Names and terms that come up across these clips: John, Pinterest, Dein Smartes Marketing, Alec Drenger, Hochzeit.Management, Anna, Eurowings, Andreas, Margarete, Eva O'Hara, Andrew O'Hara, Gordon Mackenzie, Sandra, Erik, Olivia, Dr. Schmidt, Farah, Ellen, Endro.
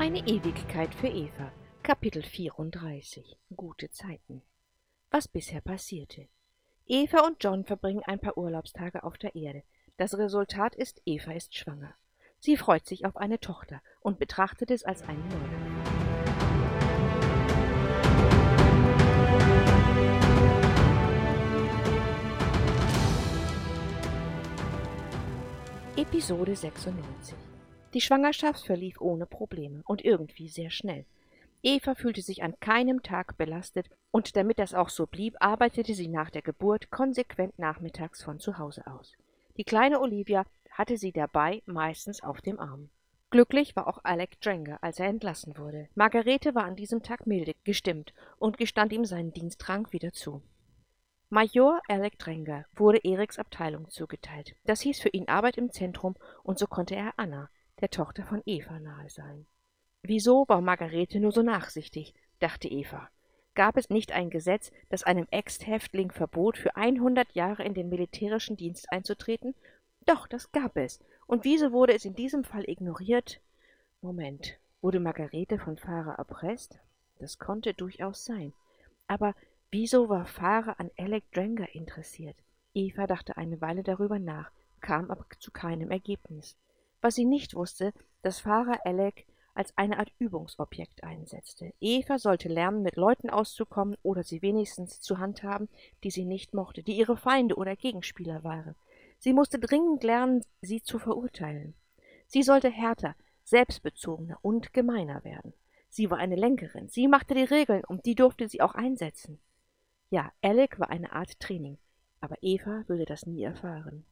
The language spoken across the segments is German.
Eine Ewigkeit für Eva, Kapitel 34, gute Zeiten. Was bisher passierte. Eva und John verbringen ein paar Urlaubstage auf der Erde. Das Resultat ist, Eva ist schwanger. Sie freut sich auf eine Tochter und betrachtet es als einen Neuling. Episode 96. Die Schwangerschaft verlief ohne Probleme und irgendwie sehr schnell. Eva fühlte sich an keinem Tag belastet und damit das auch so blieb, arbeitete sie nach der Geburt konsequent nachmittags von zu Hause aus. Die kleine Olivia hatte sie dabei meistens auf dem Arm. Glücklich war auch Alec Drenger, als er entlassen wurde. Margarete war an diesem Tag milde gestimmt und gestand ihm seinen Dienstrang wieder zu. Major Alec Drenger wurde Eriks Abteilung zugeteilt. Das hieß für ihn Arbeit im Zentrum und so konnte er Anna, der Tochter von Eva, nahe sein. Wieso war Margarete nur so nachsichtig, dachte Eva. Gab es nicht ein Gesetz, das einem Ex-Häftling verbot, für 100 Jahre in den militärischen Dienst einzutreten? Doch, das gab es. Und wieso wurde es in diesem Fall ignoriert? Moment, wurde Margarete von Farah erpresst? Das konnte durchaus sein. Aber wieso war Farah an Alec Drenger interessiert? Eva dachte eine Weile darüber nach, kam aber zu keinem Ergebnis. Was sie nicht wusste, dass Farah Alec als eine Art Übungsobjekt einsetzte. Eva sollte lernen, mit Leuten auszukommen oder sie wenigstens zu handhaben, die sie nicht mochte, die ihre Feinde oder Gegenspieler waren. Sie musste dringend lernen, sie zu verurteilen. Sie sollte härter, selbstbezogener und gemeiner werden. Sie war eine Lenkerin, sie machte die Regeln und die durfte sie auch einsetzen. Ja, Alec war eine Art Training, aber Eva würde das nie erfahren.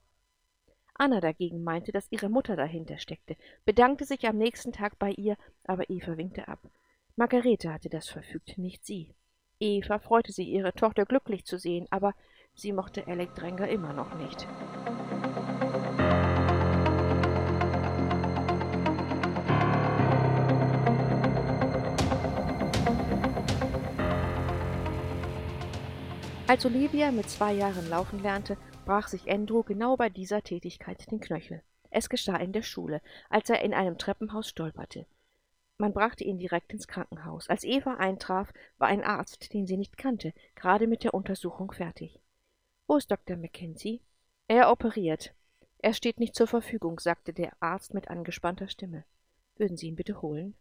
Anna dagegen meinte, dass ihre Mutter dahinter steckte, bedankte sich am nächsten Tag bei ihr, aber Eva winkte ab. Margarete hatte das verfügt, nicht sie. Eva freute sich, ihre Tochter glücklich zu sehen, aber sie mochte Alec Drenger immer noch nicht. Als Olivia mit 2 Jahren laufen lernte, brach sich Endro genau bei dieser Tätigkeit den Knöchel. Es geschah in der Schule, als er in einem Treppenhaus stolperte. Man brachte ihn direkt ins Krankenhaus. Als Eva eintraf, war ein Arzt, den sie nicht kannte, gerade mit der Untersuchung fertig. »Wo ist Dr. Mackenzie?« »Er operiert. Er steht nicht zur Verfügung«, sagte der Arzt mit angespannter Stimme. »Würden Sie ihn bitte holen?«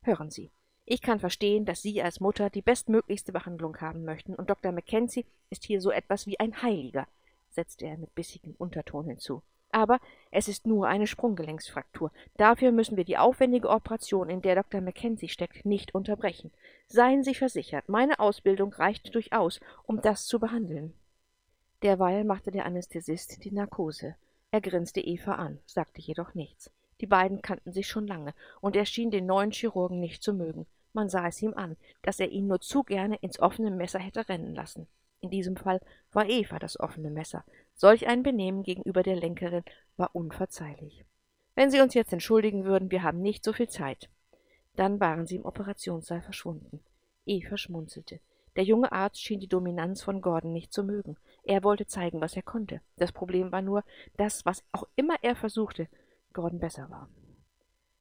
»Hören Sie. Ich kann verstehen, dass Sie als Mutter die bestmöglichste Behandlung haben möchten und Dr. Mackenzie ist hier so etwas wie ein Heiliger«, setzte er mit bissigem Unterton hinzu. »Aber es ist nur eine Sprunggelenksfraktur. Dafür müssen wir die aufwendige Operation, in der Dr. Mackenzie steckt, nicht unterbrechen. Seien Sie versichert, meine Ausbildung reicht durchaus, um das zu behandeln.« Derweil machte der Anästhesist die Narkose. Er grinste Eva an, sagte jedoch nichts. Die beiden kannten sich schon lange und er schien den neuen Chirurgen nicht zu mögen. Man sah es ihm an, dass er ihn nur zu gerne ins offene Messer hätte rennen lassen. In diesem Fall war Eva das offene Messer. Solch ein Benehmen gegenüber der Lenkerin war unverzeihlich. »Wenn Sie uns jetzt entschuldigen würden, wir haben nicht so viel Zeit.« Dann waren sie im Operationssaal verschwunden. Eva schmunzelte. Der junge Arzt schien die Dominanz von Gordon nicht zu mögen. Er wollte zeigen, was er konnte. Das Problem war nur, dass, was auch immer er versuchte, Gordon besser war.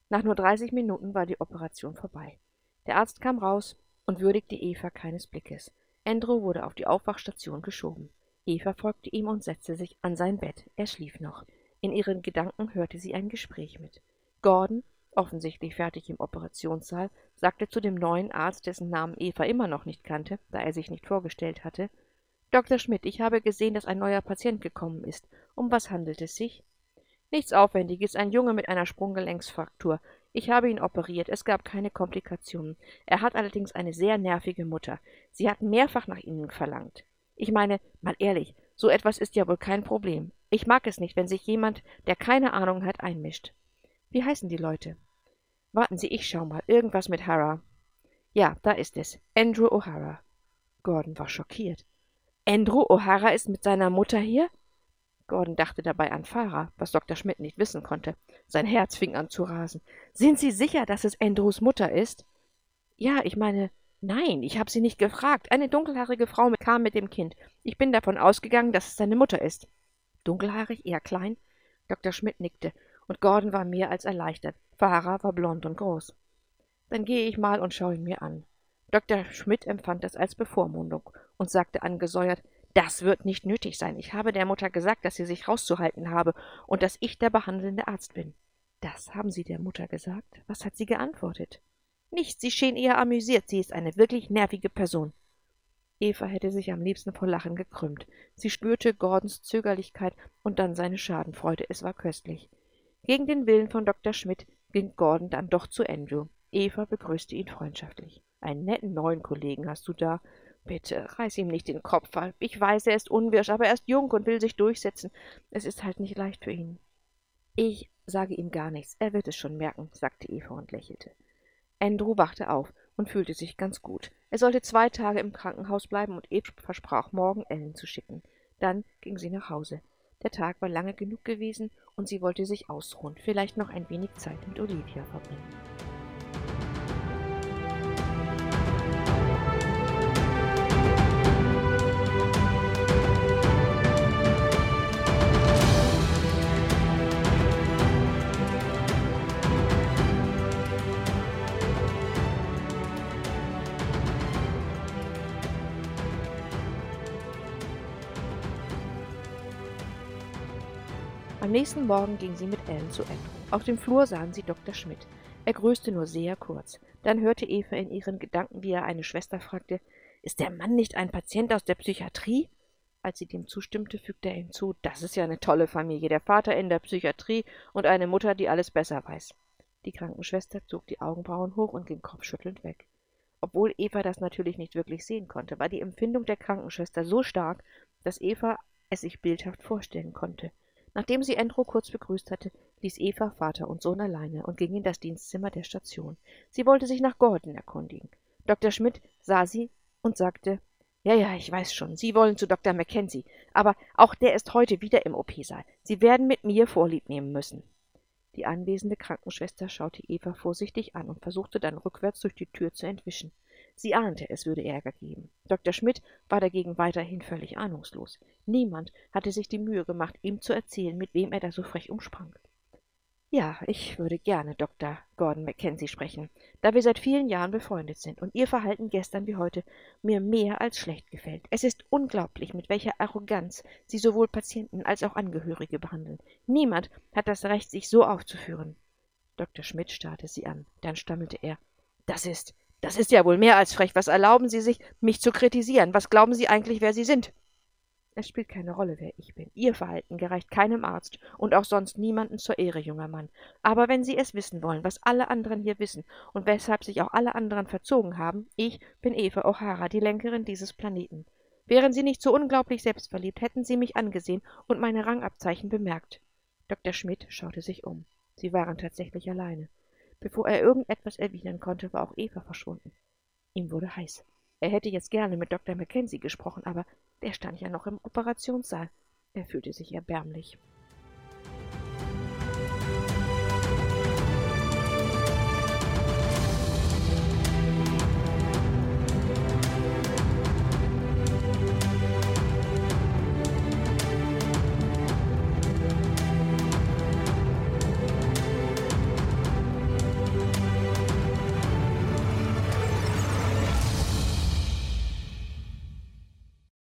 Nach nur 30 Minuten war die Operation vorbei. Der Arzt kam raus und würdigte Eva keines Blickes. Andrew wurde auf die Aufwachstation geschoben. Eva folgte ihm und setzte sich an sein Bett. Er schlief noch. In ihren Gedanken hörte sie ein Gespräch mit. Gordon, offensichtlich fertig im Operationssaal, sagte zu dem neuen Arzt, dessen Namen Eva immer noch nicht kannte, da er sich nicht vorgestellt hatte, »Dr. Schmidt, ich habe gesehen, dass ein neuer Patient gekommen ist. Um was handelt es sich?« »Nichts Aufwendiges, ein Junge mit einer Sprunggelenksfraktur. Ich habe ihn operiert, es gab keine Komplikationen. Er hat allerdings eine sehr nervige Mutter. Sie hat mehrfach nach ihnen verlangt. Ich meine, mal ehrlich, so etwas ist ja wohl kein Problem. Ich mag es nicht, wenn sich jemand, der keine Ahnung hat, einmischt. Wie heißen die Leute?« »Warten Sie, ich schau mal. Irgendwas mit O'Hara.« »Ja, da ist es. Andrew O'Hara.« Gordon war schockiert. »Andrew O'Hara ist mit seiner Mutter hier?« Gordon dachte dabei an Farah, was Dr. Schmidt nicht wissen konnte. Sein Herz fing an zu rasen. »Sind Sie sicher, dass es Andrews Mutter ist?« »Ja, ich meine, nein, ich habe sie nicht gefragt. Eine dunkelhaarige Frau kam mit dem Kind. Ich bin davon ausgegangen, dass es seine Mutter ist.« »Dunkelhaarig, eher klein?« Dr. Schmidt nickte, und Gordon war mehr als erleichtert. Farah war blond und groß. Dann gehe ich mal und schaue ihn mir an. Dr. Schmidt empfand das als Bevormundung und sagte angesäuert, »Das wird nicht nötig sein. Ich habe der Mutter gesagt, dass sie sich rauszuhalten habe und dass ich der behandelnde Arzt bin.« »Das haben Sie der Mutter gesagt? Was hat sie geantwortet?« »Nichts, sie schien eher amüsiert. Sie ist eine wirklich nervige Person.« Eva hätte sich am liebsten vor Lachen gekrümmt. Sie spürte Gordons Zögerlichkeit und dann seine Schadenfreude. Es war köstlich. Gegen den Willen von Dr. Schmidt ging Gordon dann doch zu Andrew. Eva begrüßte ihn freundschaftlich. »Einen netten neuen Kollegen hast du da. Bitte, reiß ihm nicht den Kopf ab. Ich weiß, er ist unwirsch, aber er ist jung und will sich durchsetzen. Es ist halt nicht leicht für ihn.« »Ich sage ihm gar nichts. Er wird es schon merken«, sagte Eva und lächelte. Andrew wachte auf und fühlte sich ganz gut. Er sollte 2 Tage im Krankenhaus bleiben und Eva versprach, morgen Ellen zu schicken. Dann ging sie nach Hause. Der Tag war lange genug gewesen und sie wollte sich ausruhen, vielleicht noch ein wenig Zeit mit Olivia verbringen. Am nächsten Morgen ging sie mit Ellen zu Andrew. Auf dem Flur sahen sie Dr. Schmidt. Er grüßte nur sehr kurz. Dann hörte Eva in ihren Gedanken, wie er eine Schwester fragte, »Ist der Mann nicht ein Patient aus der Psychiatrie?« Als sie dem zustimmte, fügte er hinzu, »Das ist ja eine tolle Familie, der Vater in der Psychiatrie und eine Mutter, die alles besser weiß.« Die Krankenschwester zog die Augenbrauen hoch und ging kopfschüttelnd weg. Obwohl Eva das natürlich nicht wirklich sehen konnte, war die Empfindung der Krankenschwester so stark, dass Eva es sich bildhaft vorstellen konnte. Nachdem sie Endro kurz begrüßt hatte, ließ Eva Vater und Sohn alleine und ging in das Dienstzimmer der Station. Sie wollte sich nach Gordon erkundigen. Dr. Schmidt sah sie und sagte, »Ja, ich weiß schon, Sie wollen zu Dr. Mackenzie, aber auch der ist heute wieder im OP-Saal. Sie werden mit mir Vorlieb nehmen müssen.« Die anwesende Krankenschwester schaute Eva vorsichtig an und versuchte dann rückwärts durch die Tür zu entwischen. Sie ahnte, es würde Ärger geben. Dr. Schmidt war dagegen weiterhin völlig ahnungslos. Niemand hatte sich die Mühe gemacht, ihm zu erzählen, mit wem er da so frech umsprang. »Ja, ich würde gerne Dr. Gordon Mackenzie sprechen, da wir seit vielen Jahren befreundet sind und Ihr Verhalten gestern wie heute mir mehr als schlecht gefällt. Es ist unglaublich, mit welcher Arroganz Sie sowohl Patienten als auch Angehörige behandeln. Niemand hat das Recht, sich so aufzuführen.« Dr. Schmidt starrte sie an. Dann stammelte er. »Das ist ja wohl mehr als frech. Was erlauben Sie sich, mich zu kritisieren? Was glauben Sie eigentlich, wer Sie sind?« »Es spielt keine Rolle, wer ich bin. Ihr Verhalten gereicht keinem Arzt und auch sonst niemanden zur Ehre, junger Mann. Aber wenn Sie es wissen wollen, was alle anderen hier wissen und weshalb sich auch alle anderen verzogen haben, ich bin Eva O'Hara, die Lenkerin dieses Planeten. Wären Sie nicht so unglaublich selbstverliebt, hätten Sie mich angesehen und meine Rangabzeichen bemerkt.« Dr. Schmidt schaute sich um. Sie waren tatsächlich alleine. Bevor er irgendetwas erwidern konnte, war auch Eva verschwunden. Ihm wurde heiß. Er hätte jetzt gerne mit Dr. Mackenzie gesprochen, aber der stand ja noch im Operationssaal. Er fühlte sich erbärmlich.